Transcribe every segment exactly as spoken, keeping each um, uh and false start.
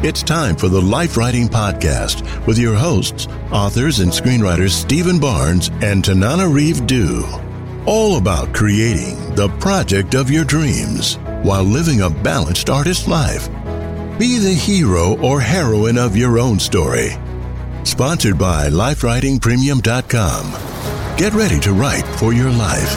It's time for the Life Writing Podcast with your hosts, authors and screenwriters Stephen Barnes and Tananarive Due. All about creating the project of your dreams while living a balanced artist life. Be the hero or heroine of your own story. Sponsored by life writing premium dot com. Get ready to write for your life.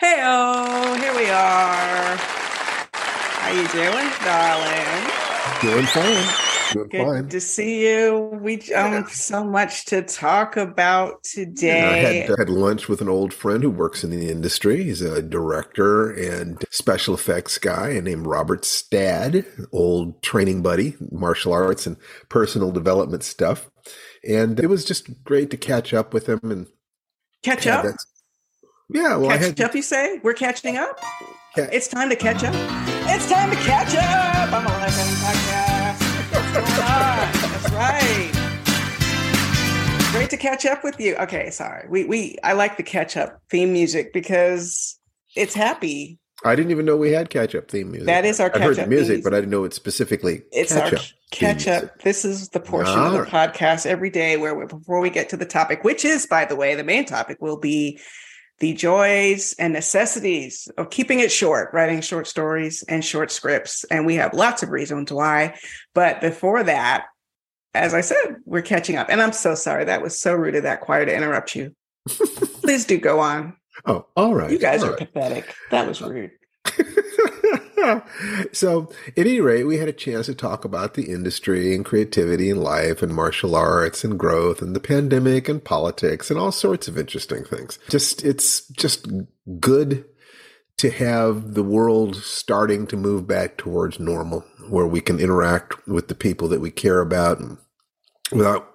Hey-o, here we are. How you doing, darling? Doing fine. Doing Good fine. to see you. We um yeah. so much to talk about today. You know, I had, had lunch with an old friend who works in the industry. He's a director and special effects guy named Robert Stad, old training buddy, martial arts and personal development stuff. And it was just great to catch up with him. and Catch up? Yeah, well, catch I had, up, you say? We're catching up? Catch. It's time to catch up. It's time to catch up on the Life Writing Podcast. What's going on? That's right. Great to catch up with you. Okay, sorry. We we I like the catch up theme music because it's happy. I didn't even know we had catch up theme music. That is our catch up. I heard music, music, but I didn't know it's specifically it's catch up. Catch up. This is the portion All of the right. podcast every day where we, before we get to the topic, which is, by the way, the main topic will be the joys and necessities of keeping it short, writing short stories and short scripts. And we have lots of reasons why. But before that, as I said, we're catching up. And I'm so sorry. That was so rude of that choir to interrupt you. Please do go on. Oh, all right. You guys all are right. pathetic. That was rude. So at any rate, we had a chance to talk about the industry and creativity and life and martial arts and growth and the pandemic and politics and all sorts of interesting things. Just it's just good to have the world starting to move back towards normal, where we can interact with the people that we care about and without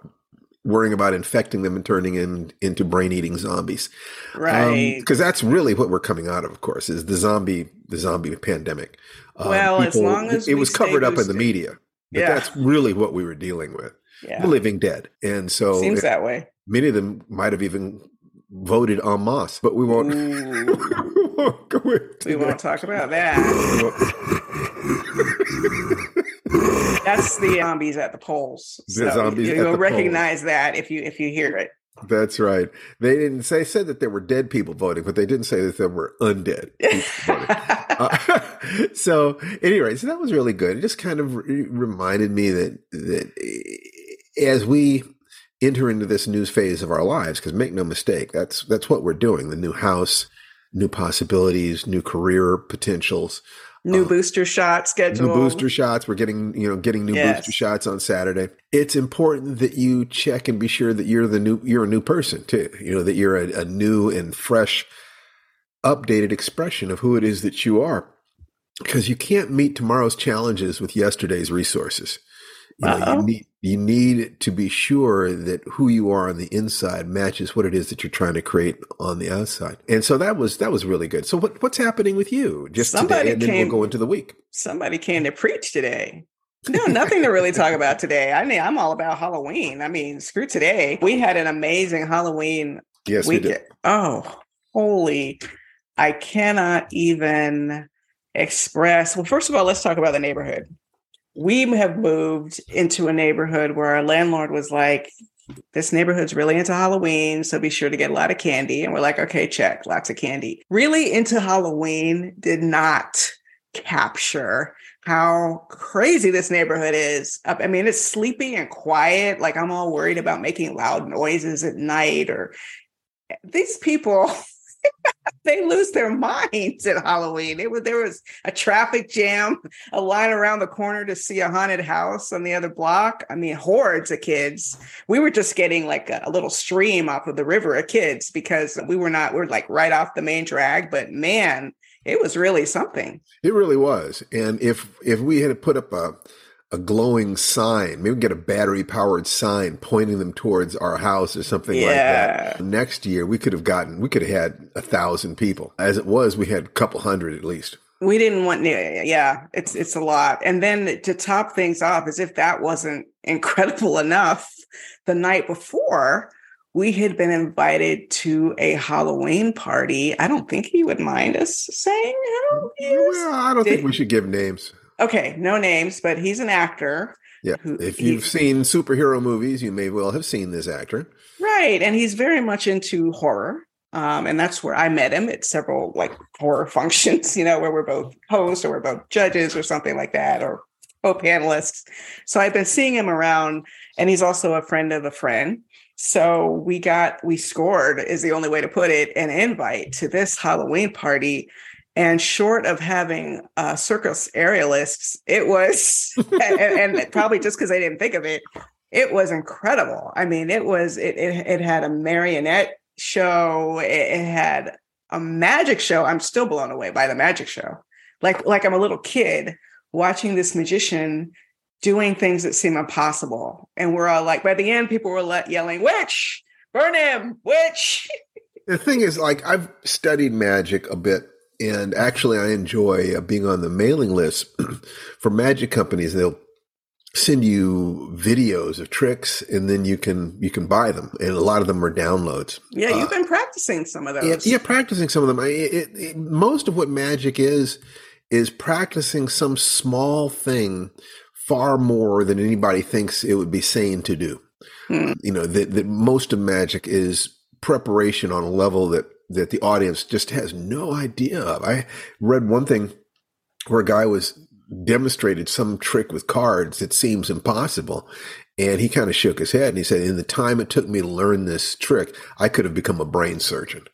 worrying about infecting them and turning them into brain-eating zombies. Right. Because um, that's really what we're coming out of, of course, is the zombie the zombie pandemic. Um, well, people, as long as It, it was covered boosted. up in the media, but yeah. that's really what we were dealing with, yeah. the living dead. And so Seems it, that way. many of them might have even voted en masse, but we won't, we won't go into We won't that. talk about that. That's the zombies at the polls. The so zombies you, you'll at the recognize polls. that if you if you hear it. That's right. They didn't say said that there were dead people voting, but they didn't say that there were undead people voting. Uh, so anyway, so that was really good. It just kind of re- reminded me that that as we enter into this new phase of our lives, because make no mistake, that's that's what we're doing. The new house, new possibilities, new career potentials. New um, booster shot schedule. New booster shots. We're getting, you know, getting new yes. booster shots on Saturday. It's important that you check and be sure that you're the new, you're a new person too. You know, that you're a, a new and fresh, updated expression of who it is that you are. Because you can't meet tomorrow's challenges with yesterday's resources. You know, you need, you need to be sure that who you are on the inside matches what it is that you're trying to create on the outside. And so that was that was really good. So what what's happening with you? Just somebody today, and came, then we'll go into the week. Somebody came to preach today. No, nothing to really talk about today. I mean, I'm all about Halloween. I mean, screw today. We had an amazing Halloween yes, weekend. We did. Oh, holy. I cannot even express. Well, first of all, let's talk about the neighborhood. We have moved into a neighborhood where our landlord was like, this neighborhood's really into Halloween, so be sure to get a lot of candy. And we're like, okay, check, lots of candy. Really into Halloween did not capture how crazy this neighborhood is. I mean, it's sleepy and quiet. Like, I'm all worried about making loud noises at night, or these people, they lose their minds at Halloween. It was, there was a traffic jam, a line around the corner to see a haunted house on the other block. I mean, hordes of kids. We were just getting like a, a little stream off of the river of kids because we were not, we we're like right off the main drag, but man, it was really something. It really was. And if if we had put up a, a glowing sign, maybe get a battery-powered sign pointing them towards our house or something yeah. like that, next year we could have gotten, we could have had a thousand people. As it was, we had a couple hundred at least. We didn't want, yeah, it's it's a lot. And then to top things off, as if that wasn't incredible enough, the night before, we had been invited to a Halloween party. I don't think he would mind us saying how he is. Well, I don't Did, think we should give names. Okay, no names, but he's an actor. Yeah, who, if you've seen superhero movies, you may well have seen this actor. Right, and he's very much into horror. Um, and that's where I met him at several like horror functions, you know, where we're both hosts or we're both judges or something like that, or co-panelists. So I've been seeing him around, and he's also a friend of a friend. So we got, we scored is the only way to put it, an invite to this Halloween party. And short of having uh, circus aerialists, it was, and, and probably just because I didn't think of it, it was incredible. I mean, it was, it it, it had a marionette show. It, it had a magic show. I'm still blown away by the magic show. Like, like I'm a little kid watching this magician doing things that seem impossible. And we're all like, by the end, people were let yelling, witch, burn him, witch. The thing is, like, I've studied magic a bit, and actually I enjoy uh, being on the mailing list for magic companies. They'll send you videos of tricks, and then you can you can buy them. And a lot of them are downloads. Yeah, you've uh, been practicing some of those. Yeah, yeah practicing some of them. I, it, it, most of what magic is, is practicing some small thing far more than anybody thinks it would be sane to do. Hmm. You know, that, that most of magic is preparation on a level that, that the audience just has no idea of. I read one thing where a guy was demonstrated some trick with cards that seems impossible. And he kind of shook his head and he said, in the time it took me to learn this trick, I could have become a brain surgeon.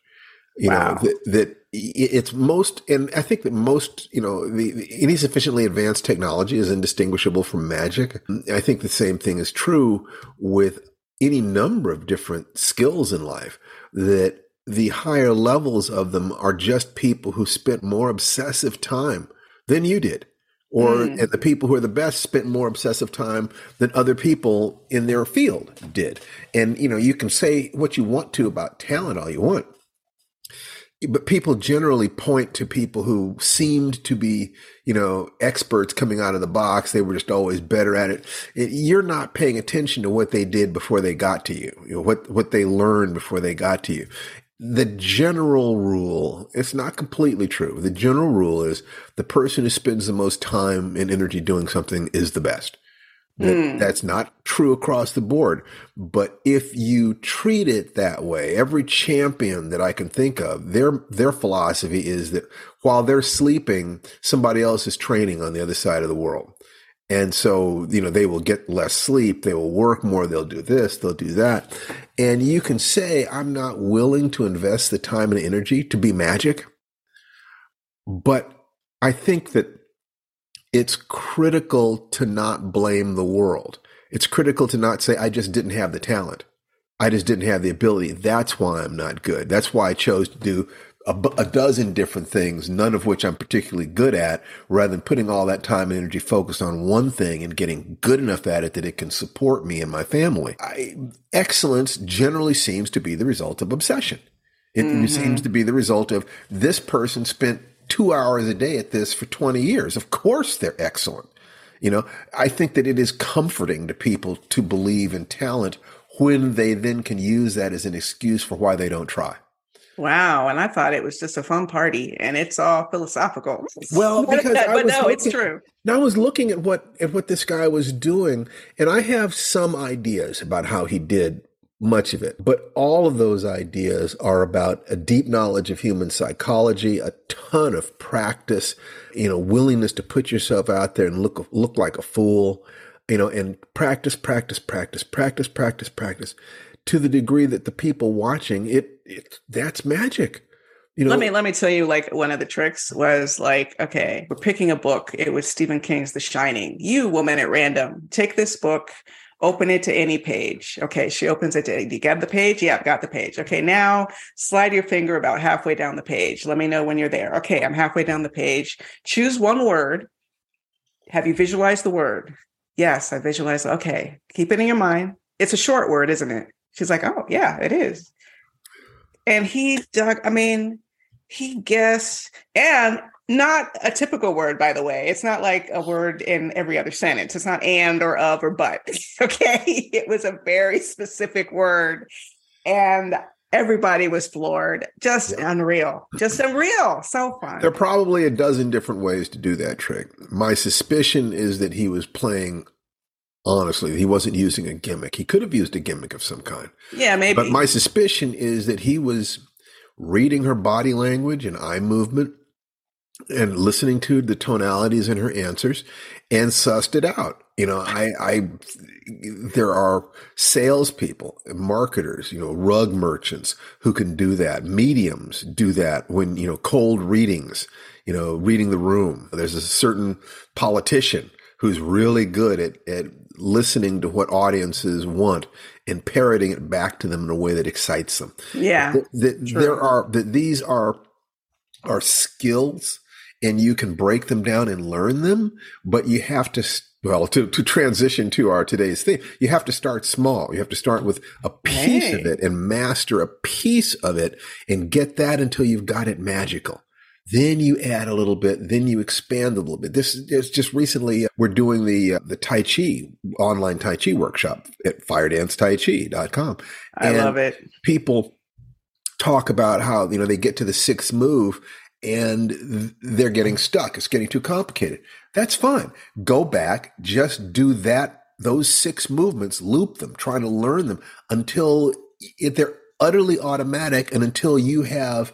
You wow. know, that, that it's most, and I think that most, you know, the, the, any sufficiently advanced technology is indistinguishable from magic. I think the same thing is true with any number of different skills in life, that the higher levels of them are just people who spent more obsessive time than you did. Or mm. and the people who are the best spent more obsessive time than other people in their field did. And, you know, you can say what you want to about talent all you want, but people generally point to people who seemed to be, you know, experts coming out of the box. They were just always better at it. You're not paying attention to what they did before they got to you, you know, what, what they learned before they got to you. The general rule, it's not completely true. The general rule is the person who spends the most time and energy doing something is the best. That, mm. That's not true across the board. But if you treat it that way, every champion that I can think of, their their philosophy is that while they're sleeping, somebody else is training on the other side of the world. And so, you know, they will get less sleep, they will work more, they'll do this, they'll do that. And you can say, I'm not willing to invest the time and energy to be magic. But I think that it's critical to not blame the world. It's critical to not say, I just didn't have the talent. I just didn't have the ability. That's why I'm not good. That's why I chose to do a, a dozen different things, none of which I'm particularly good at, rather than putting all that time and energy focused on one thing and getting good enough at it that it can support me and my family. I, excellence generally seems to be the result of obsession. It mm-hmm. seems to be the result of this person spent two hours a day at this for twenty years. Of course they're excellent. You know, I think that it is comforting to people to believe in talent when they then can use that as an excuse for why they don't try. Wow. And I thought it was just a fun party and it's all philosophical. Well, because that, I but was no, looking, it's true. Now I was looking at what, at what this guy was doing, and I have some ideas about how he did much of it, but all of those ideas are about a deep knowledge of human psychology, a ton of practice, you know, willingness to put yourself out there and look, look like a fool, you know, and practice, practice, practice, practice, practice, practice to the degree that the people watching it, it that's magic. You know, let me let me tell you, like, one of the tricks was like, okay, we're picking a book. It was Stephen King's The Shining. You, woman at random, take this book, open it to any page. Okay, she opens it to, do you get the page? Yeah, I've got the page. Okay, now slide your finger about halfway down the page. Let me know when you're there. Okay, I'm halfway down the page. Choose one word. Have you visualized the word? Yes, I visualized. Okay, keep it in your mind. It's a short word, isn't it? She's like, oh, yeah, it is. And he dug, I mean, he guessed, and not a typical word, by the way. It's not like a word in every other sentence. It's not and or of or but, okay? It was a very specific word, and everybody was floored. Just yeah. unreal. Just unreal. So fun. There are probably a dozen different ways to do that trick. My suspicion is that he was playing honestly. He wasn't using a gimmick. He could have used a gimmick of some kind. Yeah, maybe. But my suspicion is that he was reading her body language and eye movement and listening to the tonalities in her answers and sussed it out. You know, I, I there are salespeople, marketers, you know, rug merchants who can do that. Mediums do that when, you know, cold readings, you know, reading the room. There's a certain politician who's really good at, at listening to what audiences want and parroting it back to them in a way that excites them. Yeah, the, the, there are the, these are are skills, and you can break them down and learn them, but you have to. Well, to, to transition to our today's thing, you have to start small. You have to start with a piece hey. of it and master a piece of it and get that until you've got it magical. Then you add a little bit, then you expand a little bit. This is just recently, we're doing the uh, the Tai Chi, online Tai Chi workshop at fire dance tai chi dot com. I and love it. People talk about how, you know, they get to the sixth move and they're getting stuck. It's getting too complicated. That's fine. Go back, just do that, those six movements, loop them, try to learn them until it, they're utterly automatic and until you have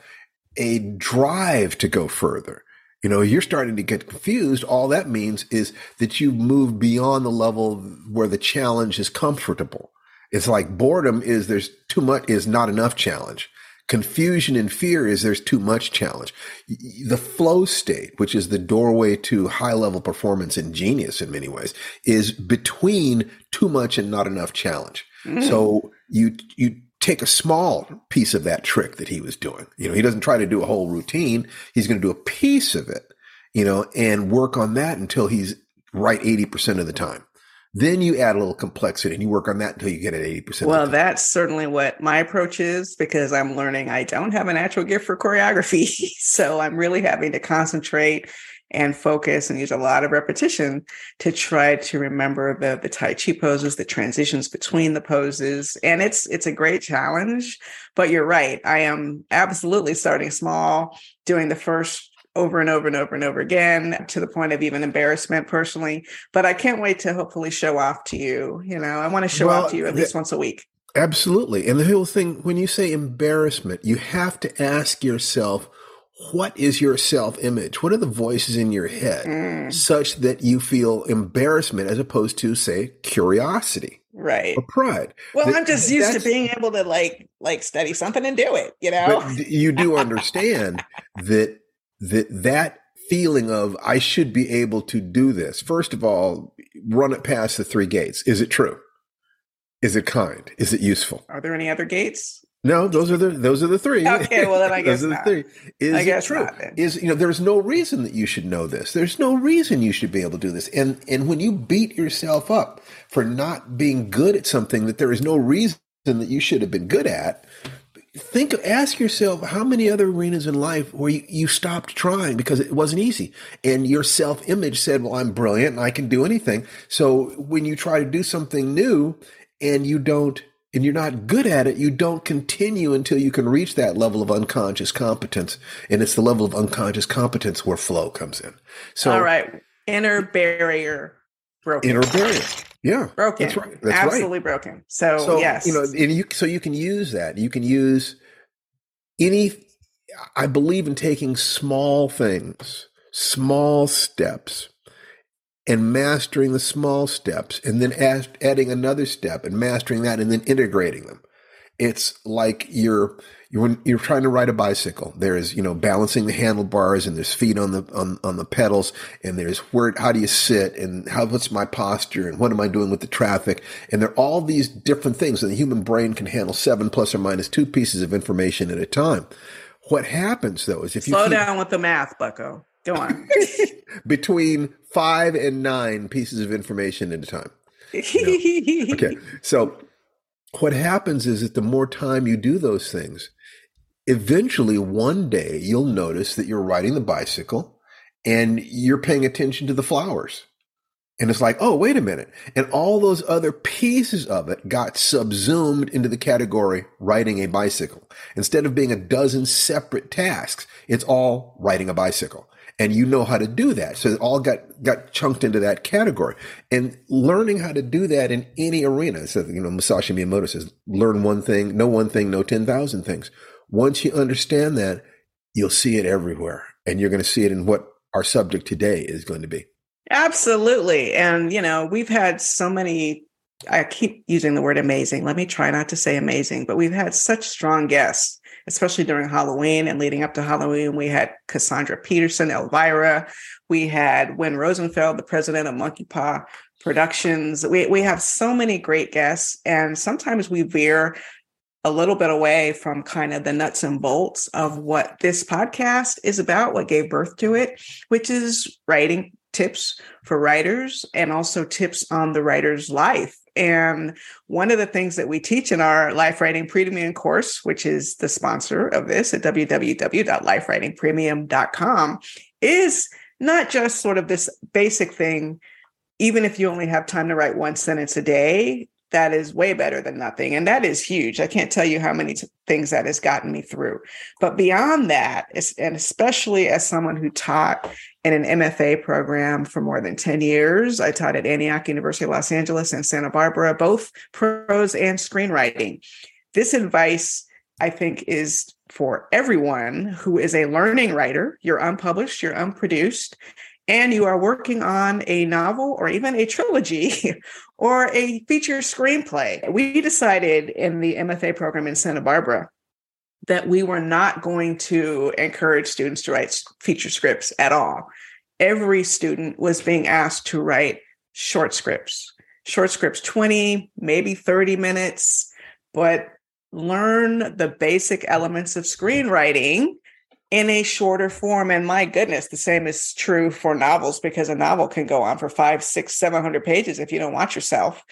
a drive to go further. You know, you're starting to get confused. All that means is that you've moved beyond the level where the challenge is comfortable. It's like boredom is there's too much, is not enough challenge. Confusion and fear is there's too much challenge. The flow state, which is the doorway to high level performance and genius in many ways, is between too much and not enough challenge. Mm. So you, you, take a small piece of that trick that he was doing. You know, he doesn't try to do a whole routine. He's going to do a piece of it, you know, and work on that until he's right eighty percent of the time. Then you add a little complexity and you work on that until you get at eighty percent. Well, that's certainly what my approach is, because I'm learning I don't have a natural gift for choreography. So I'm really having to concentrate and focus and use a lot of repetition to try to remember the, the Tai Chi poses, the transitions between the poses. And it's it's a great challenge, but you're right. I am absolutely starting small, doing the first over and over and over and over again, to the point of even embarrassment personally. But I can't wait to hopefully show off to you. You know, I want to show well, off to you at least once a week. Absolutely. And the whole thing, when you say embarrassment, you have to ask yourself, what is your self-image? What are the voices in your head mm. such that you feel embarrassment as opposed to, say, curiosity? Right. Or pride. Well, that, I'm just used to being able to like like study something and do it, you know? But you do understand that, that that feeling of I should be able to do this, first of all, run it past the three gates. Is it true? Is it kind? Is it useful? Are there any other gates? No, those are the those are the three. Okay, well then I guess those not. Are the three. Is I guess it true? Not, is you know there's no reason that you should know this. There's no reason you should be able to do this. And and when you beat yourself up for not being good at something that there is no reason that you should have been good at, think ask yourself how many other arenas in life where you, you stopped trying because it wasn't easy, and your self-image said, "Well, I'm brilliant and I can do anything." So when you try to do something new and you don't. And you're not good at it, you don't continue until you can reach that level of unconscious competence. And it's the level of unconscious competence where flow comes in. So, all right. Inner barrier broken. Inner barrier. Yeah. Broken. That's right. That's absolutely right. Broken. So, so, yes. You know, and you, so you can use that. You can use any, I believe in taking small things, small steps, and mastering the small steps, and then add, adding another step and mastering that, and then integrating them. It's like you're, you're, when you're trying to ride a bicycle, there is, you know, balancing the handlebars, and there's feet on the, on, on the pedals, and there's where, how do you sit, and how, what's my posture, and what am I doing with the traffic? And there are all these different things that the human brain can handle seven plus or minus two pieces of information at a time. What happens though, is if you slow keep, down with the math, bucko. Go on. Between five and nine pieces of information at a time. You know? Okay. So what happens is that the more time you do those things, eventually one day you'll notice that you're riding the bicycle and you're paying attention to the flowers. And it's like, oh, wait a minute. And all those other pieces of it got subsumed into the category riding a bicycle. Instead of being a dozen separate tasks, it's all riding a bicycle. And you know how to do that. So it all got, got chunked into that category. And learning how to do that in any arena. So, you know, Musashi Miyamoto says, learn one thing, know one thing, know ten thousand things. Once you understand that, you'll see it everywhere. And you're going to see it in what our subject today is going to be. Absolutely. And, you know, we've had so many, I keep using the word amazing. Let me try not to say amazing, but we've had such strong guests, especially during Halloween and leading up to Halloween. We had Cassandra Peterson, Elvira. We had Win Rosenfeld, the president of Monkey Paw Productions. We we have so many great guests. And sometimes we veer a little bit away from kind of the nuts and bolts of what this podcast is about, what gave birth to it, which is writing tips for writers and also tips on the writer's life. And one of the things that we teach in our Life Writing Premium course, which is the sponsor of this at w w w dot life writing premium dot com, is not just sort of this basic thing, even if you only have time to write one sentence a day, that is way better than nothing. And that is huge. I can't tell you how many t- things that has gotten me through. But beyond that, and especially as someone who taught in an M F A program for more than ten years. I taught at Antioch University of Los Angeles and Santa Barbara, both prose and screenwriting. This advice, I think, is for everyone who is a learning writer. You're unpublished, you're unproduced, and you are working on a novel or even a trilogy or a feature screenplay. We decided in the M F A program in Santa Barbara that we were not going to encourage students to write feature scripts at all. Every student was being asked to write short scripts, short scripts, twenty, maybe thirty minutes, but learn the basic elements of screenwriting in a shorter form. And my goodness, the same is true for novels, because a novel can go on for five, six, seven hundred pages if you don't watch yourself.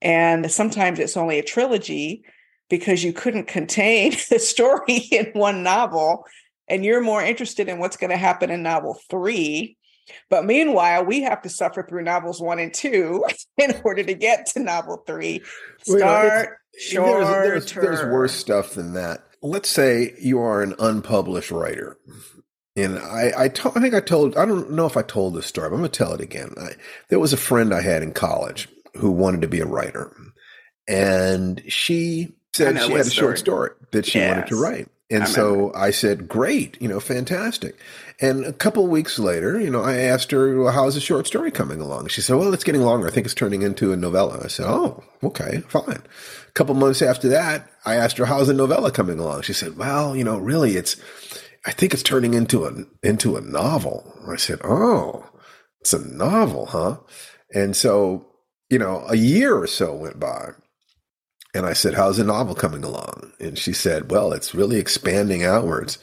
And sometimes it's only a trilogy, because you couldn't contain the story in one novel, and you're more interested in what's going to happen in novel three. But meanwhile, we have to suffer through novels one and two in order to get to novel three. Start well, you know, shorter. There's, there's, there's worse stuff than that. Let's say you are an unpublished writer. And I, I, to, I think I told, I don't know if I told this story, but I'm going to tell it again. I, there was a friend I had in college who wanted to be a writer. And she said she had a short story that she wanted to write. And so I said, great, you know, fantastic. And a couple of weeks later, you know, I asked her, well, how's the short story coming along? She said, well, it's getting longer. I think it's turning into a novella. I said, oh, okay, fine. A couple months after that, I asked her, how's the novella coming along? She said, well, you know, really, it's, I think it's turning into a, into a novel. I said, oh, it's a novel, huh? And so, you know, a year or so went by. And I said, how's the novel coming along? And she said, well, it's really expanding outwards.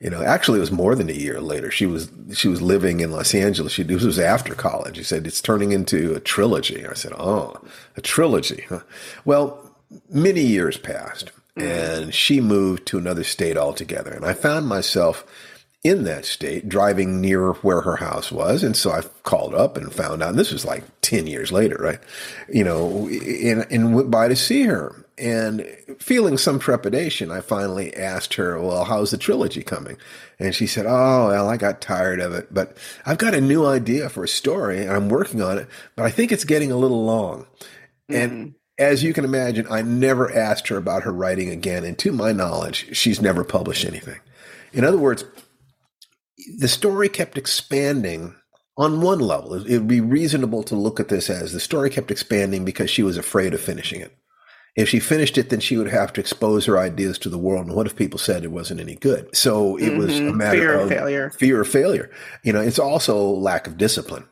You know, actually, it was more than a year later. She was she was living in Los Angeles. She this was after college. She said, it's turning into a trilogy. I said, oh, a trilogy. Huh? Well, many years passed, and she moved to another state altogether. And I found myself in that state driving near where her house was. And so I called up and found out, and this was like ten years later, right? You know, and, and went by to see her. And feeling some trepidation, I finally asked her, well, how's the trilogy coming? And she said, oh, well, I got tired of it, but I've got a new idea for a story, and I'm working on it, but I think it's getting a little long. Mm-hmm. And as you can imagine, I never asked her about her writing again. And to my knowledge, she's never published anything. In other words, the story kept expanding. On one level, it would be reasonable to look at this as the story kept expanding because she was afraid of finishing it. If she finished it, then she would have to expose her ideas to the world. And what if people said it wasn't any good? So it mm-hmm. was a matter fear of, of failure. Fear of failure. You know, it's also lack of discipline.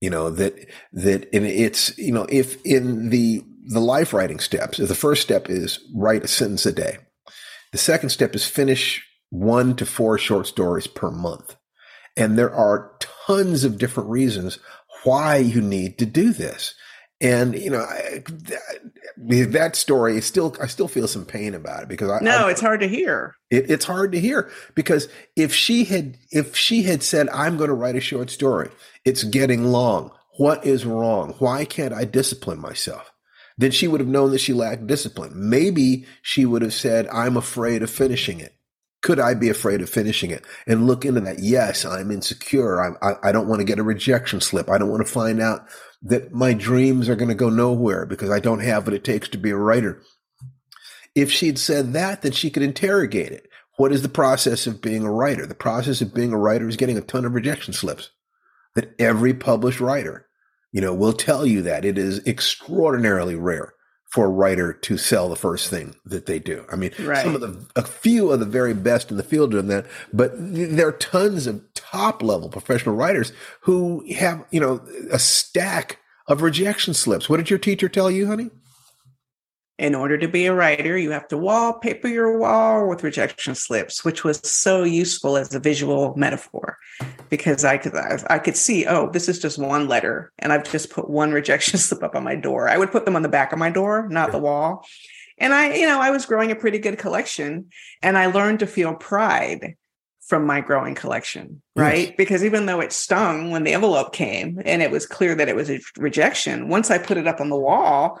You know that that and it's you know if in the the life writing steps, if the first step is write a sentence a day, the second step is finish one to four short stories per month, and there are tons of different reasons why you need to do this. And, you know, I, that, that story is still, I still feel some pain about it because I No, I, it's hard to hear. It, it's hard to hear because if she had, if she had said, I'm going to write a short story, it's getting long. What is wrong? Why can't I discipline myself? Then she would have known that she lacked discipline. Maybe she would have said, I'm afraid of finishing it. Could I be afraid of finishing it? And look into that. Yes, I'm insecure. I, I, I don't want to get a rejection slip. I don't want to find out that my dreams are going to go nowhere because I don't have what it takes to be a writer. If she'd said that, then she could interrogate it. What is the process of being a writer? The process of being a writer is getting a ton of rejection slips that every published writer, you know, will tell you that it is extraordinarily rare for a writer to sell the first thing that they do. I mean, right. some of the, a few of the very best in the field are doing that, but there are tons of top level professional writers who have, you know, a stack of rejection slips. What did your teacher tell you, honey? In order to be a writer, you have to wallpaper your wall with rejection slips, which was so useful as a visual metaphor because I could, I could see, oh, this is just one letter. And I've just put one rejection slip up on my door. I would put them on the back of my door, not the wall. And I, you know, I was growing a pretty good collection and I learned to feel pride from my growing collection, right? Yes. Because even though it stung when the envelope came and it was clear that it was a rejection, once I put it up on the wall,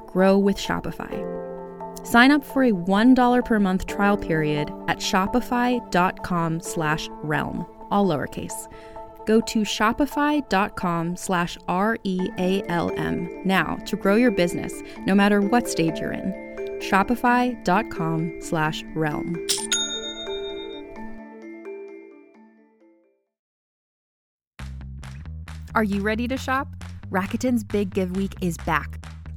grow with Shopify. Sign up for a one dollar per month trial period at shopify.com slash realm, all lowercase. Go to shopify.com slash R-E-A-L-M now to grow your business, no matter what stage you're in. Shopify.com slash realm. Are you ready to shop? Rakuten's Big Give Week is back.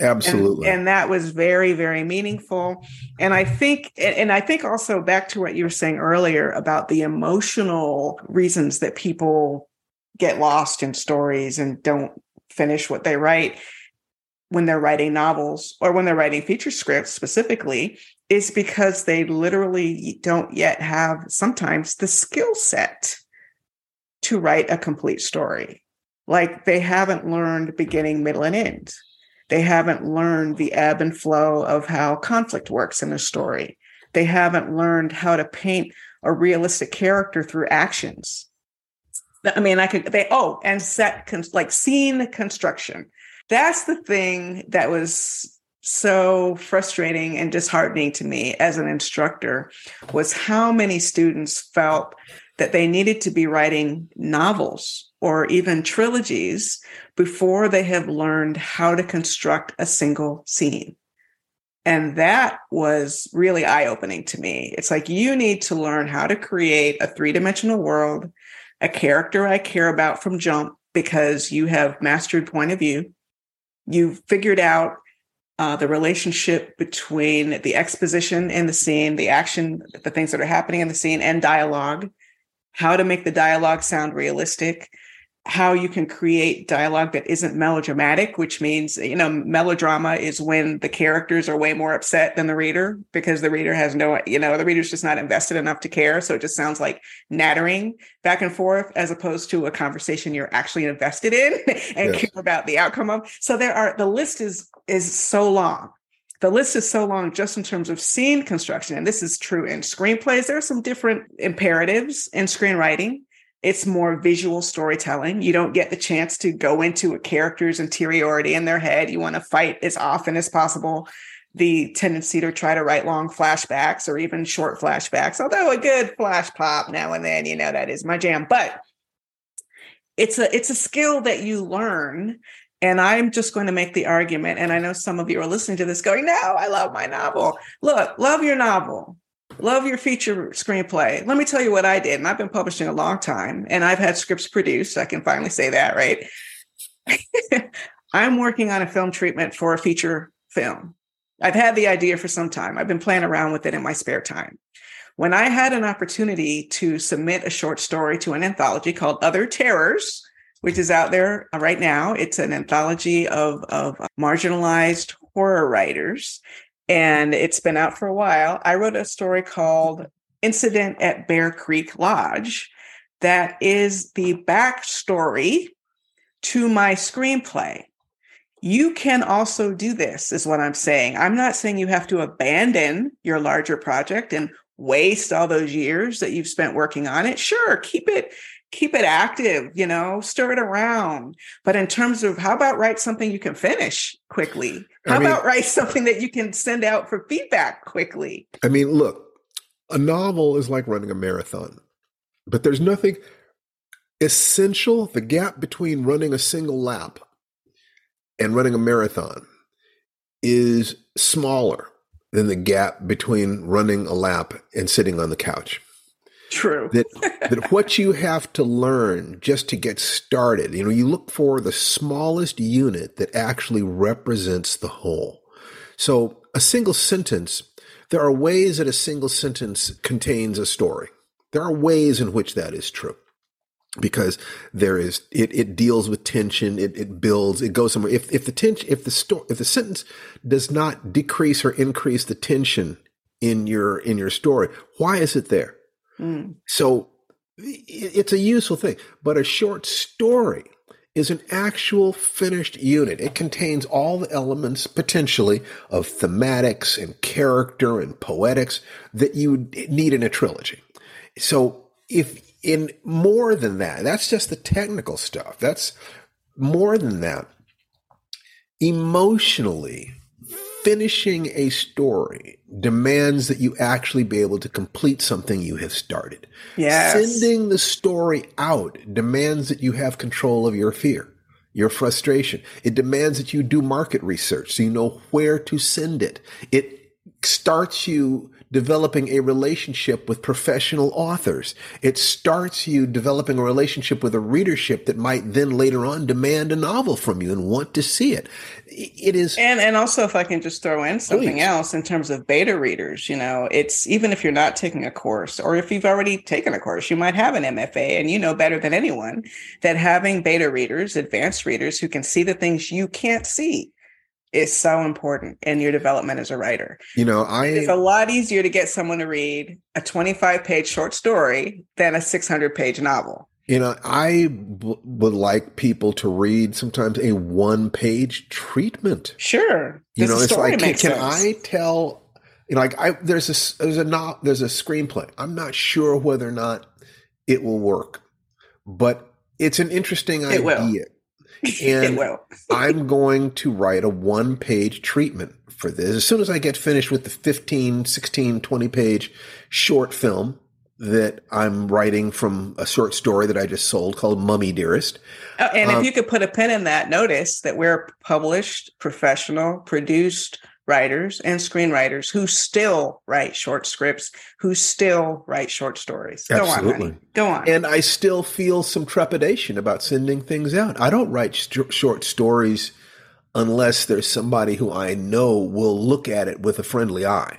Absolutely. And, and that was very, very meaningful. And I think, and I think also back to what you were saying earlier about the emotional reasons that people get lost in stories and don't finish what they write when they're writing novels or when they're writing feature scripts specifically, is because they literally don't yet have sometimes the skill set to write a complete story. Like they haven't learned beginning, middle, and end. They haven't learned the ebb and flow of how conflict works in a story. They haven't learned how to paint a realistic character through actions. I mean, I could, they, oh, and set, like scene construction. That's the thing that was so frustrating and disheartening to me as an instructor, was how many students felt that they needed to be writing novels or even trilogies before they have learned how to construct a single scene. And that was really eye-opening to me. It's like, you need to learn how to create a three-dimensional world, a character I care about from jump, because you have mastered point of view. You've figured out uh, the relationship between the exposition and the scene, the action, the things that are happening in the scene, and dialogue, how to make the dialogue sound realistic, how you can create dialogue that isn't melodramatic, which means, you know, melodrama is when the characters are way more upset than the reader, because the reader has no, you know, the reader's just not invested enough to care. So it just sounds like nattering back and forth, as opposed to a conversation you're actually invested in and yes. care about the outcome of. So there are, the list is, is so long. The list is so long just in terms of scene construction. And this is true in screenplays. There are some different imperatives in screenwriting. It's more visual storytelling. You don't get the chance to go into a character's interiority in their head. You want to fight as often as possible. The tendency to try to write long flashbacks or even short flashbacks, although a good flash pop now and then, you know, that is my jam. But it's a it's a skill that you learn. And I'm just going to make the argument, and I know some of you are listening to this going, no, I love my novel. Look, love your novel. Love your feature screenplay. Let me tell you what I did. And I've been publishing a long time, and I've had scripts produced. I can finally say that, right? I'm working on a film treatment for a feature film. I've had the idea for some time. I've been playing around with it in my spare time. When I had an opportunity to submit a short story to an anthology called Other Terrors, which is out there right now. It's an anthology of, of marginalized horror writers, and it's been out for a while. I wrote a story called Incident at Bear Creek Lodge that is the backstory to my screenplay. You can also do this, is what I'm saying. I'm not saying you have to abandon your larger project and waste all those years that you've spent working on it. Sure, keep it. Keep it active, you know, stir it around. But in terms of how about write something you can finish quickly? How I mean, about write something that you can send out for feedback quickly? I mean, look, a novel is like running a marathon, but there's nothing essential. The gap between running a single lap and running a marathon is smaller than the gap between running a lap and sitting on the couch. True. that, that what you have to learn just to get started, you know, you look for the smallest unit that actually represents the whole. So a single sentence, there are ways that a single sentence contains a story. There are ways in which that is true, because there is, it, it deals with tension. It, it builds, it goes somewhere. If, if the tension, if the story, if the sentence does not decrease or increase the tension in your in your story. Why is it there? Mm. So it's a useful thing. But a short story is an actual finished unit. It contains all the elements, potentially, of thematics and character and poetics that you would need in a trilogy. So if in more than that, that's just the technical stuff. That's more than that. Emotionally, finishing a story demands that you actually be able to complete something you have started. Yes. Sending the story out demands that you have control of your fear, your frustration. It demands that you do market research so you know where to send it. It starts you developing a relationship with professional authors. It starts you developing a relationship with a readership that might then later on demand a novel from you and want to see it. It is. And and also, if I can just throw in something please. else in terms of beta readers, you know, it's even if you're not taking a course or if you've already taken a course, you might have an M F A, and you know better than anyone that having beta readers, advanced readers who can see the things you can't see, is so important in your development as a writer. You know, I it's a lot easier to get someone to read a twenty-five page short story than a six hundred page novel. You know, I b- would like people to read sometimes a one-page treatment. Sure, you know, it's like can, can I tell? You know, like I there's a there's a no, there's a screenplay. I'm not sure whether or not it will work, but it's an interesting idea. It will. And I'm going to write a one-page treatment for this. As soon as I get finished with the fifteen, sixteen, twenty-page short film that I'm writing from a short story that I just sold called Mummy Dearest. Oh, and um, if you could put a pin in that, notice that we're published, professional, produced writers and screenwriters who still write short scripts, who still write short stories. Go absolutely. on, honey. Go on. And I still feel some trepidation about sending things out. I don't write st- short stories unless there's somebody who I know will look at it with a friendly eye.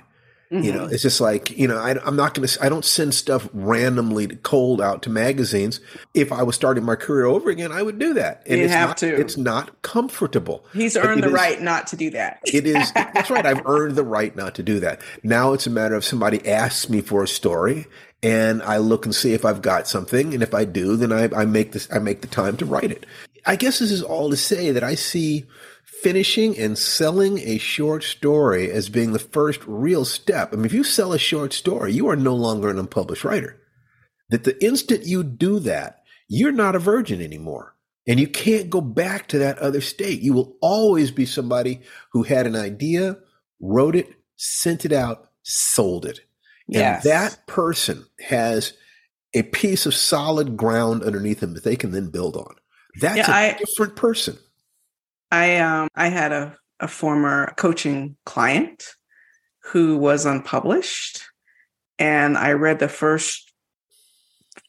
Mm-hmm. You know, it's just like, you know, I, I'm not going to, I don't send stuff randomly cold out to magazines. If I was starting my career over again, I would do that. And you it's have not, to. It's not comfortable. He's earned the is, right not to do that. It is. That's right. I've earned the right not to do that. Now it's a matter of somebody asks me for a story and I look and see if I've got something. And if I do, then I, I make this, I make the time to write it. I guess this is all to say that I see finishing and selling a short story as being the first real step. I mean, if you sell a short story, you are no longer an unpublished writer. That the instant you do that, you're not a virgin anymore. And you can't go back to that other state. You will always be somebody who had an idea, wrote it, sent it out, sold it. Yes. And that person has a piece of solid ground underneath them that they can then build on. That's yeah, a I- different person. I um I had a, a former coaching client who was unpublished, and I read the first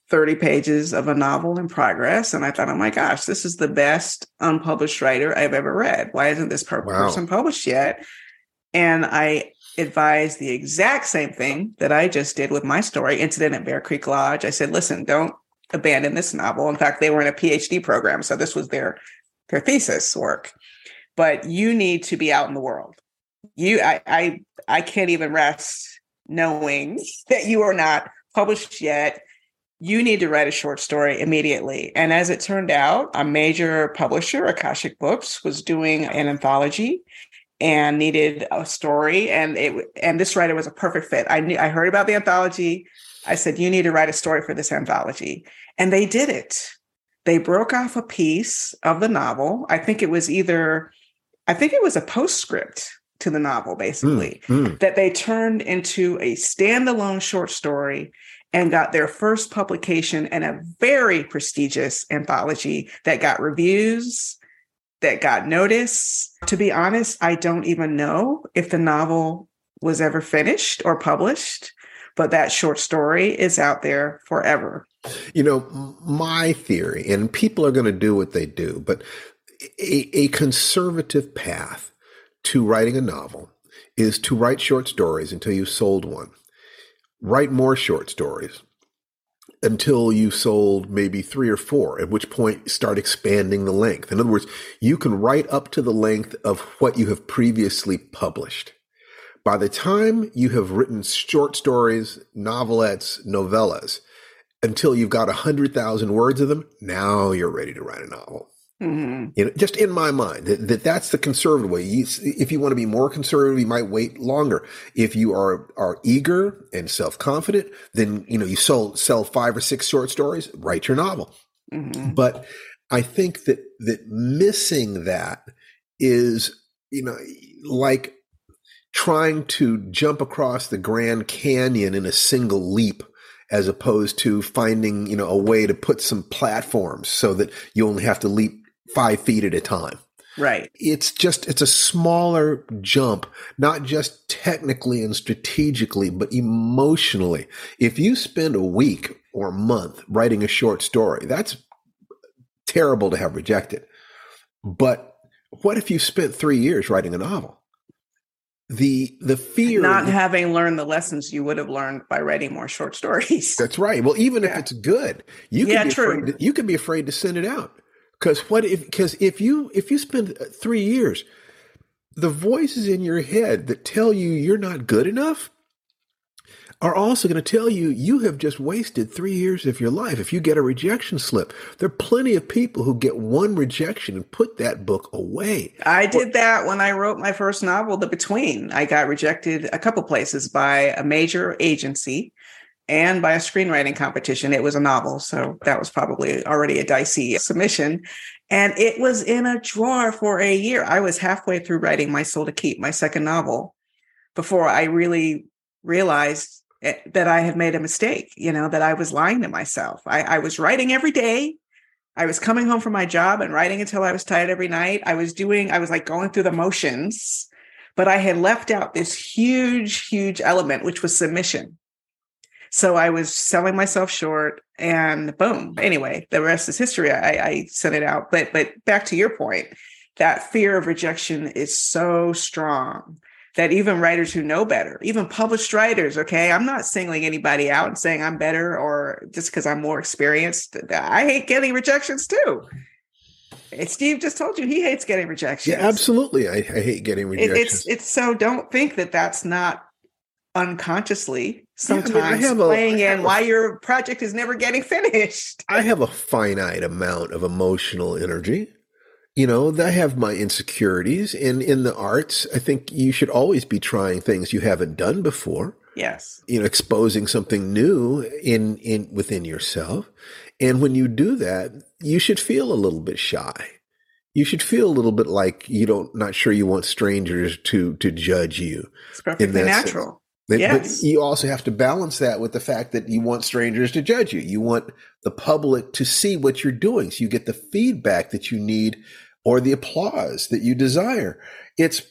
thirty pages of a novel in progress, and I thought, oh my gosh, this is the best unpublished writer I've ever read. Why isn't this person wow. published yet? And I advised the exact same thing that I just did with my story, Incident at Bear Creek Lodge. I said, listen, don't abandon this novel. In fact, they were in a P H D program, so this was their their thesis work, but you need to be out in the world. You, I, I, I can't even rest knowing that you are not published yet. You need to write a short story immediately. And as it turned out, a major publisher, Akashic Books, was doing an anthology and needed a story. And it, and this writer was a perfect fit. I knew, I heard about the anthology. I said, you need to write a story for this anthology. And they did it. They broke off a piece of the novel. I think it was either, I think it was a postscript to the novel, basically, mm, mm. that they turned into a standalone short story and got their first publication in a very prestigious anthology that got reviews, that got notice. To be honest, I don't even know if the novel was ever finished or published, but that short story is out there forever. You know, my theory, and people are going to do what they do, but a, a conservative path to writing a novel is to write short stories until you've sold one. Write more short stories until you've sold maybe three or four, at which point start expanding the length. In other words, you can write up to the length of what you have previously published. By the time you have written short stories, novelettes, novellas, until you've got one hundred thousand words of them, now you're ready to write a novel. Mm-hmm. You know, just in my mind, that, that that's the conservative way. You, if you want to be more conservative, you might wait longer. If you are are eager and self-confident, then you know you sell, sell five or six short stories, write your novel. Mm-hmm. But I think that that missing that is, you know, like trying to jump across the Grand Canyon in a single leap, as opposed to finding, you know, a way to put some platforms so that you only have to leap five feet at a time. Right. It's just, it's a smaller jump, not just technically and strategically, but emotionally. If you spend a week or a month writing a short story, that's terrible to have rejected. But what if you spent three years writing a novel? The the fear not of, having learned the lessons you would have learned by writing more short stories. That's right. Well, even yeah. if it's good, you yeah, can be true. Afraid to, you can be afraid to send it out. Because what if because if you if you spend three years, the voices in your head that tell you you're not good enough are also going to tell you you have just wasted three years of your life if you get a rejection slip. There are plenty of people who get one rejection and put that book away. I did that when I wrote my first novel, The Between. I got rejected a couple places by a major agency and by a screenwriting competition. It was a novel, so that was probably already a dicey submission. And it was in a drawer for a year. I was halfway through writing My Soul to Keep, my second novel, before I really realized that I had made a mistake, you know, that I was lying to myself. I, I was writing every day. I was coming home from my job and writing until I was tired every night. I was doing, I was like going through the motions, but I had left out this huge, huge element, which was submission. So I was selling myself short and boom. Anyway, the rest is history. I, I sent it out. But, but back to your point, that fear of rejection is so strong that even writers who know better, even published writers, okay, I'm not singling anybody out and saying I'm better or just because I'm more experienced. I hate getting rejections too. Steve just told you he hates getting rejections. Yeah, absolutely. I, I hate getting rejections. It, it's, it's so don't think that that's not unconsciously sometimes yeah, I mean, I have playing a, in a, why your project is never getting finished. I have a finite amount of emotional energy. You know, I have my insecurities, and in the arts, I think you should always be trying things you haven't done before. Yes. You know, exposing something new in, in within yourself. And when you do that, you should feel a little bit shy. You should feel a little bit like you don't, not sure you want strangers to, to judge you. It's perfectly natural. Sense. Yes. But you also have to balance that with the fact that you want strangers to judge you. You want the public to see what you're doing, so you get the feedback that you need, or the applause that you desire. It's,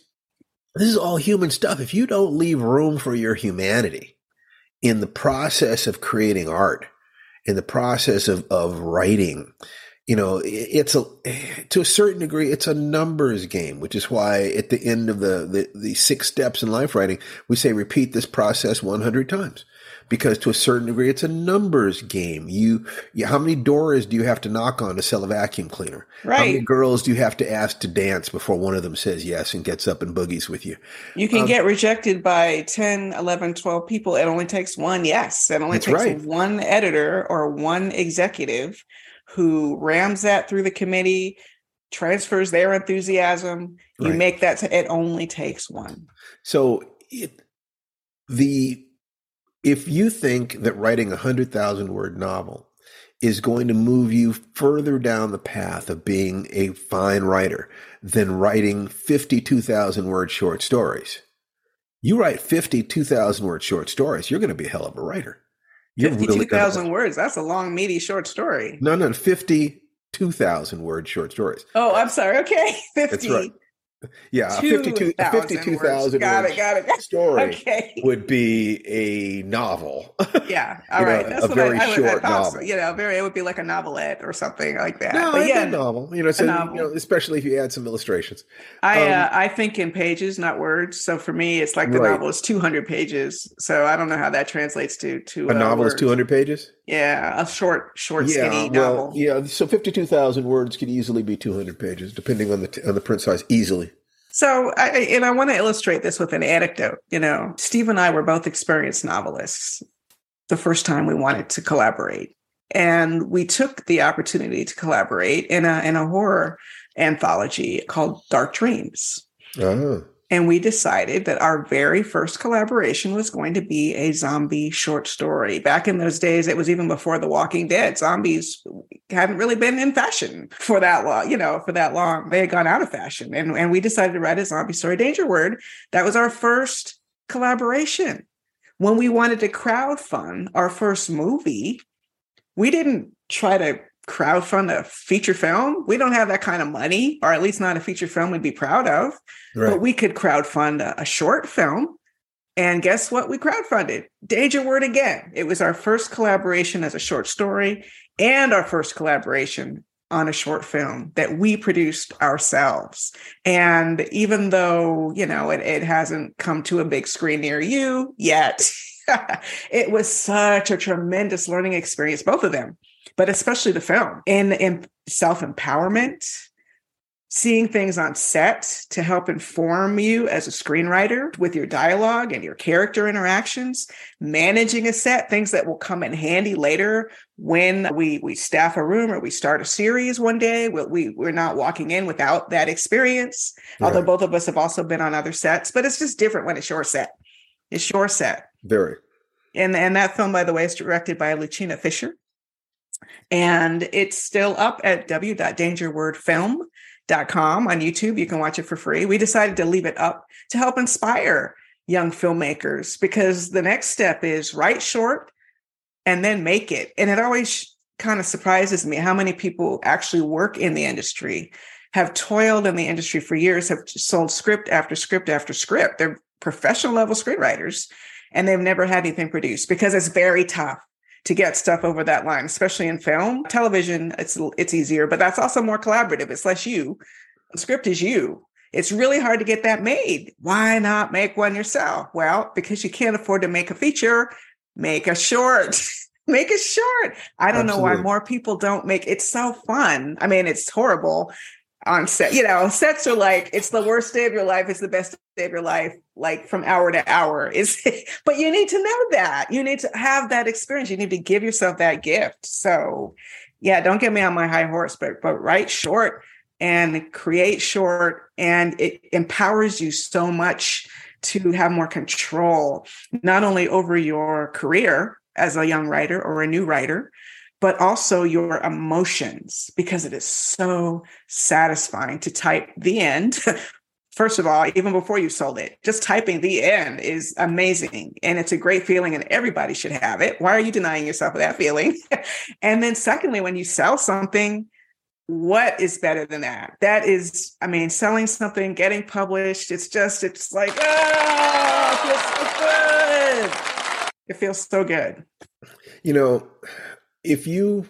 this is all human stuff. If you don't leave room for your humanity in the process of creating art, in the process of, of writing, you know, it's a, to a certain degree, it's a numbers game, which is why at the end of the, the, the six steps in life writing, we say, repeat this process one hundred times. Because to a certain degree, it's a numbers game. You, you, how many doors do you have to knock on to sell a vacuum cleaner? Right. How many girls do you have to ask to dance before one of them says yes and gets up and boogies with you? You can um, get rejected by ten, eleven, twelve people. It only takes one yes. It only takes right. one editor or one executive who rams that through the committee, transfers their enthusiasm. You right. make that. T- it only takes one. So it, the... If you think that writing a one hundred thousand word novel is going to move you further down the path of being a fine writer than writing fifty-two thousand word short stories, you write fifty-two thousand word short stories, you're going to be a hell of a writer. fifty-two thousand really words, that's a long, meaty short story. No, no, fifty-two thousand word short stories. Oh, I'm sorry. Okay. fifty. That's right. Yeah, fifty-two thousand got it, got it. story okay. would be a novel. Yeah, all you right. Know, that's a what very I, I, short I novel. So, you know, very it would be like a novelette or something like that. No, but yeah, a novel. You know, so, novel. You know, especially if you add some illustrations. I um, uh, I think in pages, not words. So for me, it's like the right. novel is two hundred pages. So I don't know how that translates to to a uh, novel words. Is two hundred pages. Yeah, a short, short, yeah, skinny well, novel. Yeah, so fifty-two thousand words could easily be two hundred pages, depending on the t- on the print size, easily. So, I, and I want to illustrate this with an anecdote. You know, Steve and I were both experienced novelists the first time we wanted to collaborate. And we took the opportunity to collaborate in a in a horror anthology called Dark Dreams. Oh. And we decided that our very first collaboration was going to be a zombie short story. Back in those days, it was even before The Walking Dead. Zombies hadn't really been in fashion for that long, you know, for that long. They had gone out of fashion. And, and we decided to write a zombie story, Danger Word. That was our first collaboration. When we wanted to crowdfund our first movie, we didn't try to crowdfund a feature film. We don't have that kind of money, or at least not a feature film we'd be proud of. Right. But we could crowdfund a, a short film. And guess what? We crowdfunded Danger Word again. It was our first collaboration as a short story and our first collaboration on a short film that we produced ourselves. And even though, you know, it, it hasn't come to a big screen near you yet, it was such a tremendous learning experience, both of them, but especially the film. And, and self-empowerment, seeing things on set to help inform you as a screenwriter with your dialogue and your character interactions, managing a set, things that will come in handy later when we we staff a room or we start a series one day. We, we, we're not walking in without that experience, right. Although both of us have also been on other sets, but it's just different when it's your set. It's your set. Very. And, and that film, by the way, is directed by Lucina Fisher. And it's still up at w w w dot danger word film dot com on YouTube. You can watch it for free. We decided to leave it up to help inspire young filmmakers, because the next step is write short and then make it. And it always kind of surprises me how many people actually work in the industry, have toiled in the industry for years, have sold script after script after script. They're professional level screenwriters, and they've never had anything produced because it's very tough to get stuff over that line, especially in film. Television, it's it's easier, but that's also more collaborative. It's less you. The script is you. It's really hard to get that made. Why not make one yourself? Well, because you can't afford to make a feature, make a short. Make it short. I don't Absolutely. know why more people don't make It's so fun. I mean, it's horrible on set. You know, sets are like, it's the worst day of your life. It's the best day of your life. Like from hour to hour is, but you need to know that. You need to have that experience. You need to give yourself that gift. So yeah, don't get me on my high horse, but, but write short and create short. And it empowers you so much to have more control, not only over your career as a young writer or a new writer, but also your emotions, because it is so satisfying to type the end. First of all, even before you sold it, just typing the end is amazing. And it's a great feeling, and everybody should have it. Why are you denying yourself that feeling? And then secondly, when you sell something, what is better than that? That is, I mean, selling something, getting published, it's just, it's like, oh, it feels so good. It feels so good. You know, if you,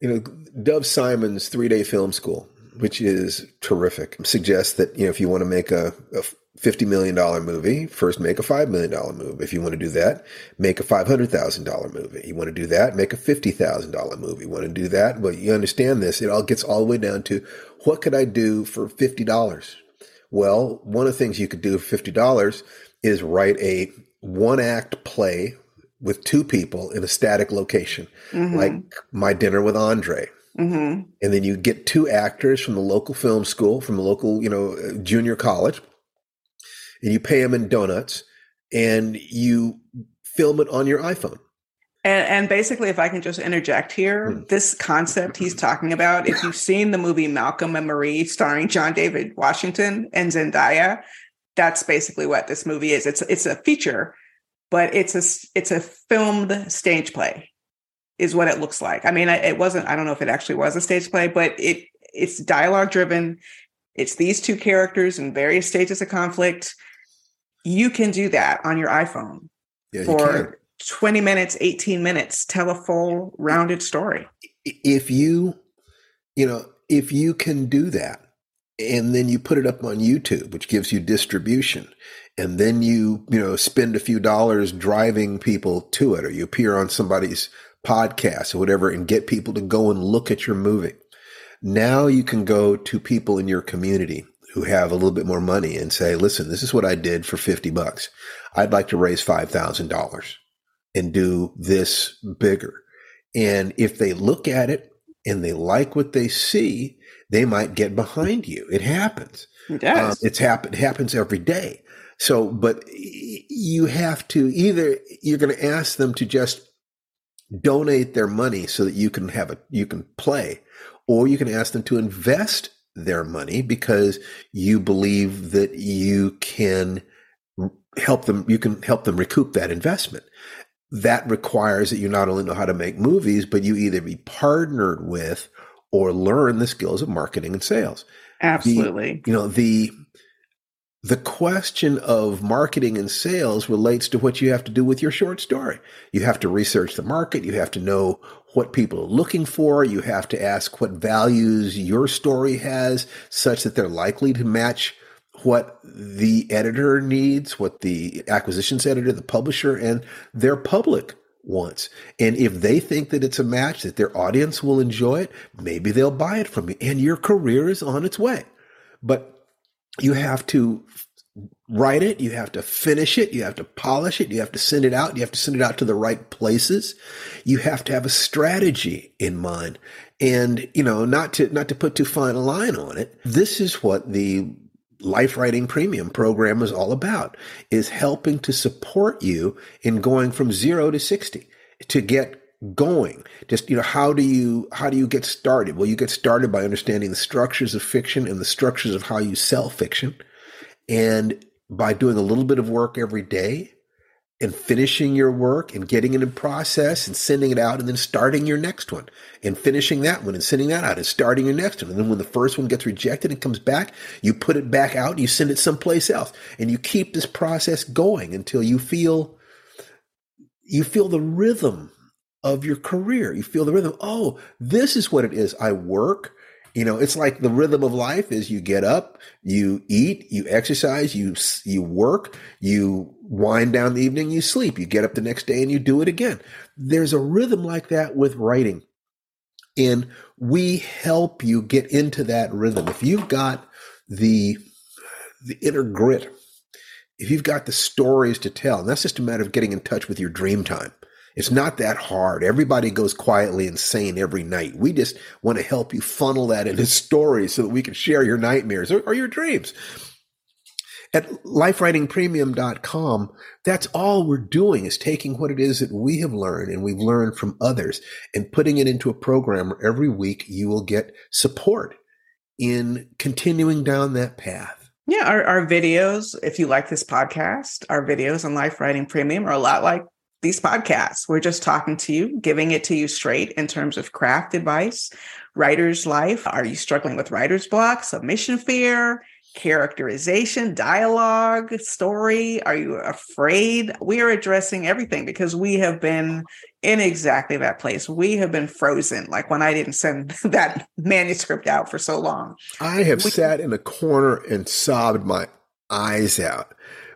you know, Dove Simon's three-day film school, which is terrific, suggests that, you know, if you want to make a, a fifty million dollars movie, first make a five million dollars movie. If you want to do that, make a five hundred thousand dollars movie. You want to do that, make a fifty thousand dollars movie. You want to do that, well, you understand this. It all gets all the way down to, what could I do for fifty dollars? Well, one of the things you could do for fifty dollars is write a one-act play with two people in a static location, mm-hmm. like My Dinner with Andre. Mm-hmm. And then you get two actors from the local film school, from the local, you know, junior college, and you pay them in donuts and you film it on your iPhone. And, and basically, if I can just interject here, mm-hmm. this concept he's talking about, if you've seen the movie Malcolm and Marie starring John David Washington and Zendaya, that's basically what this movie is. It's, it's a feature, but it's a, it's a filmed stage play. Is what it looks like. I mean, it wasn't, I don't know if it actually was a stage play, but it it's dialogue driven. It's these two characters in various stages of conflict. You can do that on your iPhone yeah, for you can. twenty minutes, eighteen minutes, tell a full rounded story. If you, you know, if you can do that, and then you put it up on YouTube, which gives you distribution, and then you, you know, spend a few dollars driving people to it, or you appear on somebody's podcast or whatever and get people to go and look at your movie. Now you can go to people in your community who have a little bit more money and say, listen, this is what I did for fifty bucks. I'd like to raise five thousand dollars and do this bigger. And if they look at it and they like what they see, they might get behind you. It happens. It does. Um, it's happen- it happens every day. So, but you have to either, you're going to ask them to just donate their money so that you can have a, you can play, or you can ask them to invest their money because you believe that you can help them, you can help them recoup that investment. That requires that you not only know how to make movies, but you either be partnered with or learn the skills of marketing and sales. Absolutely. The, you know, the, the question of marketing and sales relates to what you have to do with your short story. You have to research the market. You have to know what people are looking for. You have to ask what values your story has such that they're likely to match what the editor needs, what the acquisitions editor, the publisher, and their public wants. And if they think that it's a match, that their audience will enjoy it, maybe they'll buy it from you. And your career is on its way. But you have to write it, you have to finish it, you have to polish it, you have to send it out, you have to send it out to the right places. You have to have a strategy in mind. And, you know, not to not to put too fine a line on it, this is what the Life Writing Premium program is all about, is helping to support you in going from zero to sixty, to get going. Just, you know, how do you, how do you get started? Well, you get started by understanding the structures of fiction and the structures of how you sell fiction. And by doing a little bit of work every day and finishing your work and getting it in process and sending it out and then starting your next one and finishing that one and sending that out and starting your next one. And then when the first one gets rejected and comes back, you put it back out and you send it someplace else. And you keep this process going until you feel, you feel the rhythm of your career. You feel the rhythm. Oh, this is what it is. I work. You know, it's like the rhythm of life is you get up, you eat, you exercise, you you work, you wind down the evening, you sleep, you get up the next day and you do it again. There's a rhythm like that with writing. And we help you get into that rhythm. If you've got the the inner grit, if you've got the stories to tell, and that's just a matter of getting in touch with your dream time. It's not that hard. Everybody goes quietly insane every night. We just want to help you funnel that into stories so that we can share your nightmares or, or your dreams. At life writing premium dot com, that's all we're doing, is taking what it is that we have learned and we've learned from others and putting it into a program where every week you will get support in continuing down that path. Yeah, our, our videos, if you like this podcast, our videos on Life Writing Premium are a lot like these podcasts. We're just talking to you, giving it to you straight in terms of craft advice, writer's life. Are you struggling with writer's block, submission fear, characterization, dialogue, story? Are you afraid? We are addressing everything because we have been in exactly that place. We have been frozen, like when I didn't send that manuscript out for so long. I have we- sat in a corner and sobbed my eyes out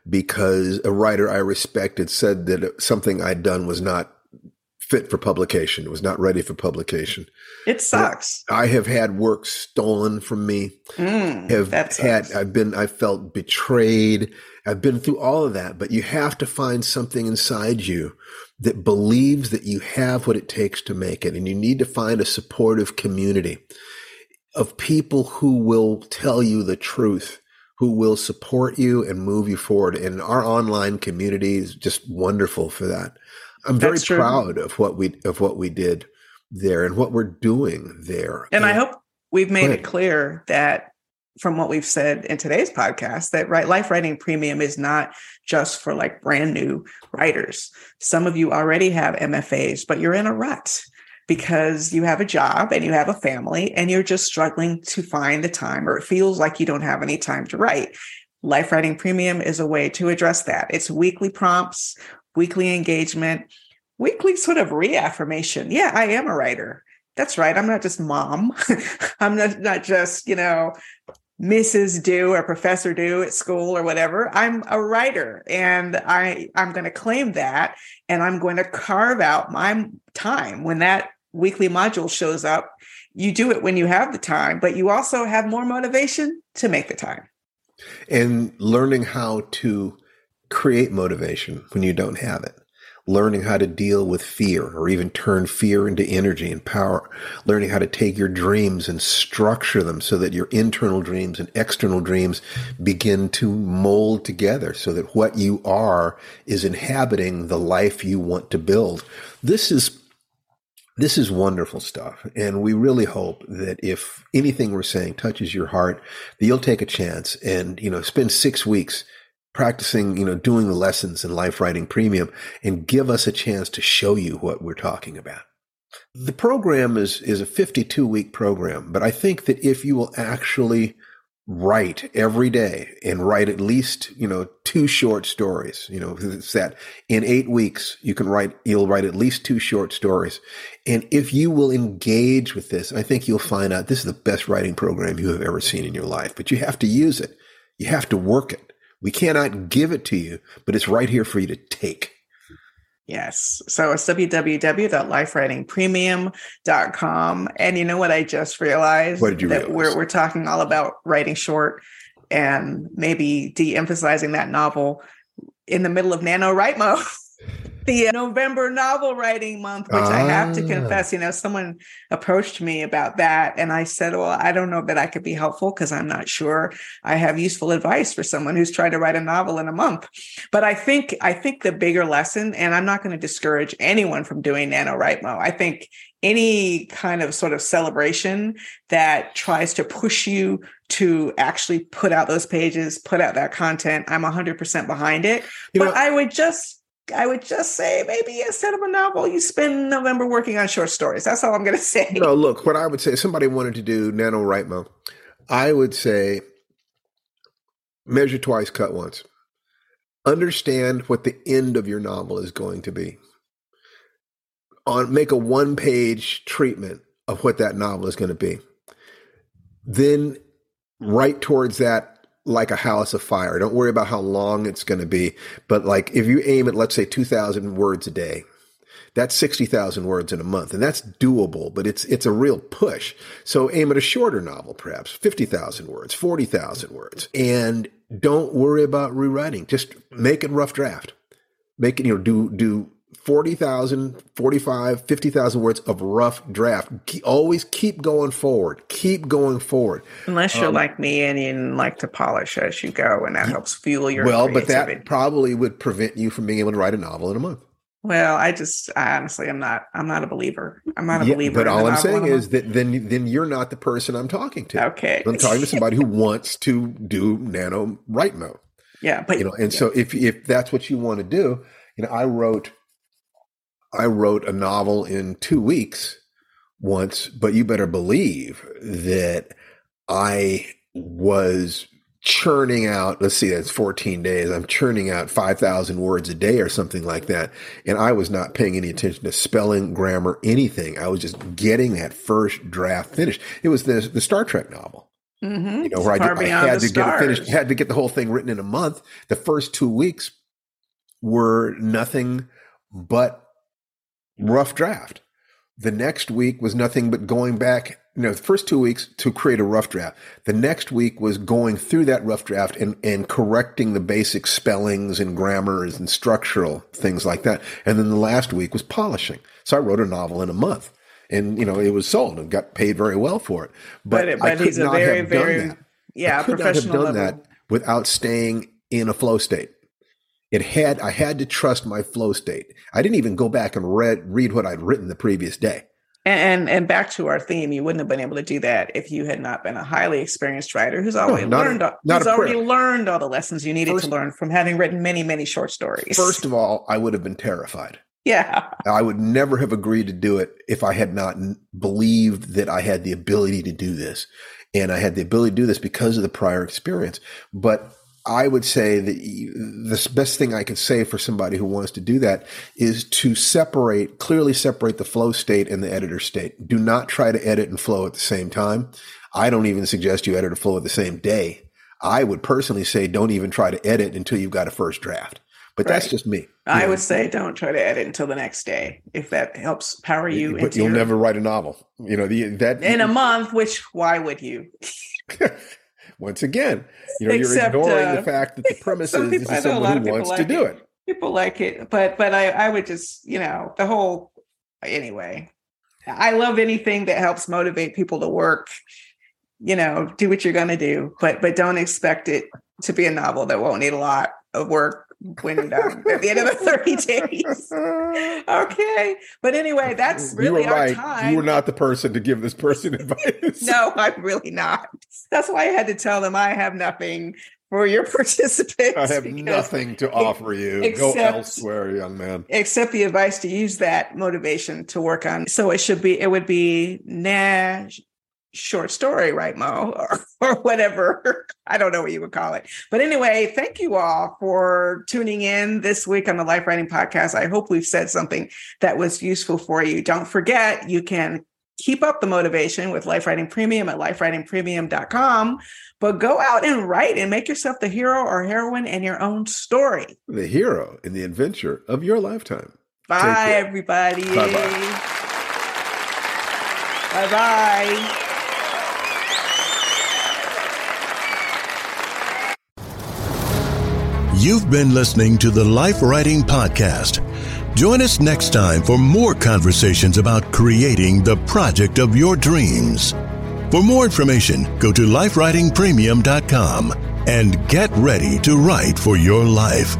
because a writer I respected said that something I'd done was not fit for publication, was not ready for publication. It sucks. I have had work stolen from me. Mm, have that sucks. had I've been I felt betrayed. I've been through all of that, but you have to find something inside you that believes that you have what it takes to make it, and you need to find a supportive community of people who will tell you the truth, who will support you and move you forward. And our online community is just wonderful for that. I'm very proud of what we of what we did there and what we're doing there. And, and I hope we've made it clear that from what we've said in today's podcast, that right, Life Writing Premium is not just for like brand new writers. Some of you already have M F As, but you're in a rut because you have a job and you have a family and you're just struggling to find the time, or it feels like you don't have any time to write. Life Writing Premium is a way to address that. It's weekly prompts, weekly engagement, weekly sort of reaffirmation. Yeah, I am a writer. That's right. I'm not just mom. I'm not, not just, you know, Missus Due or Professor Due at school or whatever. I'm a writer, and I, I'm going to claim that, and I'm going to carve out my time when that weekly module shows up. You do it when you have the time, but you also have more motivation to make the time. And learning how to create motivation when you don't have it. Learning how to deal with fear, or even turn fear into energy and power. Learning how to take your dreams and structure them so that your internal dreams and external dreams begin to mold together so that what you are is inhabiting the life you want to build. This is This is wonderful stuff, and we really hope that if anything we're saying touches your heart, that you'll take a chance and, you know, spend six weeks practicing, you know, doing the lessons in Life Writing Premium and give us a chance to show you what we're talking about. The program is, is a fifty-two week program, but I think that if you will actually write every day and write at least, you know, two short stories, you know, it's that in eight weeks you can write, you'll write at least two short stories. And if you will engage with this, I think you'll find out this is the best writing program you have ever seen in your life, but you have to use it. You have to work it. We cannot give it to you, but it's right here for you to take. Yes. So it's w w w dot life writing premium dot com. And you know what? I just realized what did you that realize? we're, we're talking all about writing short and maybe de-emphasizing that novel in the middle of Nano Write Mode, the November novel writing month, which ah. I have to confess, you know, someone approached me about that. And I said, well, I don't know that I could be helpful because I'm not sure I have useful advice for someone who's trying to write a novel in a month. But I think, I think the bigger lesson, and I'm not going to discourage anyone from doing NaNoWriMo. I think any kind of sort of celebration that tries to push you to actually put out those pages, put out that content, I'm one hundred percent behind it. You but know- I would just... I would just say maybe instead of a novel, you spend November working on short stories. That's all I'm going to say. No, look, what I would say, if somebody wanted to do NaNoWriMo, I would say measure twice, cut once. Understand what the end of your novel is going to be. On, make a one-page treatment of what that novel is going to be. Then write towards that like a house of fire. Don't worry about how long it's going to be. But like if you aim at, let's say, two thousand words a day, that's sixty thousand words in a month. And that's doable, but it's it's a real push. So aim at a shorter novel, perhaps fifty thousand words, forty thousand words. And don't worry about rewriting. Just make it rough draft. Make it, you know, do do forty thousand, forty-five, fifty thousand words of rough draft. Ke- always keep going forward. Keep going forward. Unless you're um, like me and you like to polish as you go, and that helps fuel your Well, creativity. But that probably would prevent you from being able to write a novel in a month. Well, I just I honestly, I'm not. I'm not a believer. I'm not a yeah, believer. But all I'm saying is that then, then you're not the person I'm talking to. Okay, I'm talking to somebody who wants to do nano write mode. Yeah, but you know, and yeah. so if if that's what you want to do, you know, I wrote. I wrote a novel in two weeks once, but you better believe that I was churning out, let's see, that's fourteen days. I'm churning out five thousand words a day or something like that. And I was not paying any attention to spelling, grammar, anything. I was just getting that first draft finished. It was the, the Star Trek novel. Mm-hmm. You know, where I, did, I had to stars. get it finished, had to get the whole thing written in a month. The first two weeks were nothing but rough draft. The next week was nothing but going back, you know, the first two weeks to create a rough draft. The next week was going through that rough draft and, and correcting the basic spellings and grammars and structural things like that. And then the last week was polishing. So I wrote a novel in a month and, you know, it was sold and got paid very well for it. But, but, it, but I could he's not a very, have very, done that. Yeah, I could professional not have done level. that without staying in a flow state. It had, I had to trust my flow state. I didn't even go back and read, read what I'd written the previous day. And, and back to our theme, you wouldn't have been able to do that if you had not been a highly experienced writer who's already no, learned, a, who's already learned all the lessons you needed first, to learn from having written many, many short stories. First of all, I would have been terrified. Yeah. I would never have agreed to do it if I had not believed that I had the ability to do this. And I had the ability to do this because of the prior experience. But I would say that the best thing I can say for somebody who wants to do that is to separate, clearly separate the flow state and the editor state. Do not try to edit and flow at the same time. I don't even suggest you edit or flow at the same day. I would personally say don't even try to edit until you've got a first draft. But right. that's just me. I know. would say don't try to edit until the next day if that helps power you. But you'll your... never write a novel, you know, the, that in a month, which why would you? Once again, you know, Except, you're ignoring uh, the fact that the premise is this is someone who wants like to do it. it. People like it, but but I, I would just, you know, the whole, anyway, I love anything that helps motivate people to work, you know, do what you're going to do, but but don't expect it to be a novel that won't need a lot of work when you're done at the end of the thirty days. Okay. But anyway, that's really our right. time. You were not the person to give this person advice. No, I'm really not. That's why I had to tell them I have nothing for your participants. I have nothing to offer you. Except, Go elsewhere, young man. Except the advice to use that motivation to work on. So it should be, it would be, nah, short story, right, Mo? Or, or whatever. I don't know what you would call it. But anyway, thank you all for tuning in this week on the Life Writing Podcast. I hope we've said something that was useful for you. Don't forget, you can keep up the motivation with Life Writing Premium at life writing premium dot com, but go out and write and make yourself the hero or heroine in your own story. The hero in the adventure of your lifetime. Bye, everybody. Bye-bye. Bye-bye. You've been listening to the Life Writing Podcast. Join us next time for more conversations about creating the project of your dreams. For more information, go to life writing premium dot com and get ready to write for your life.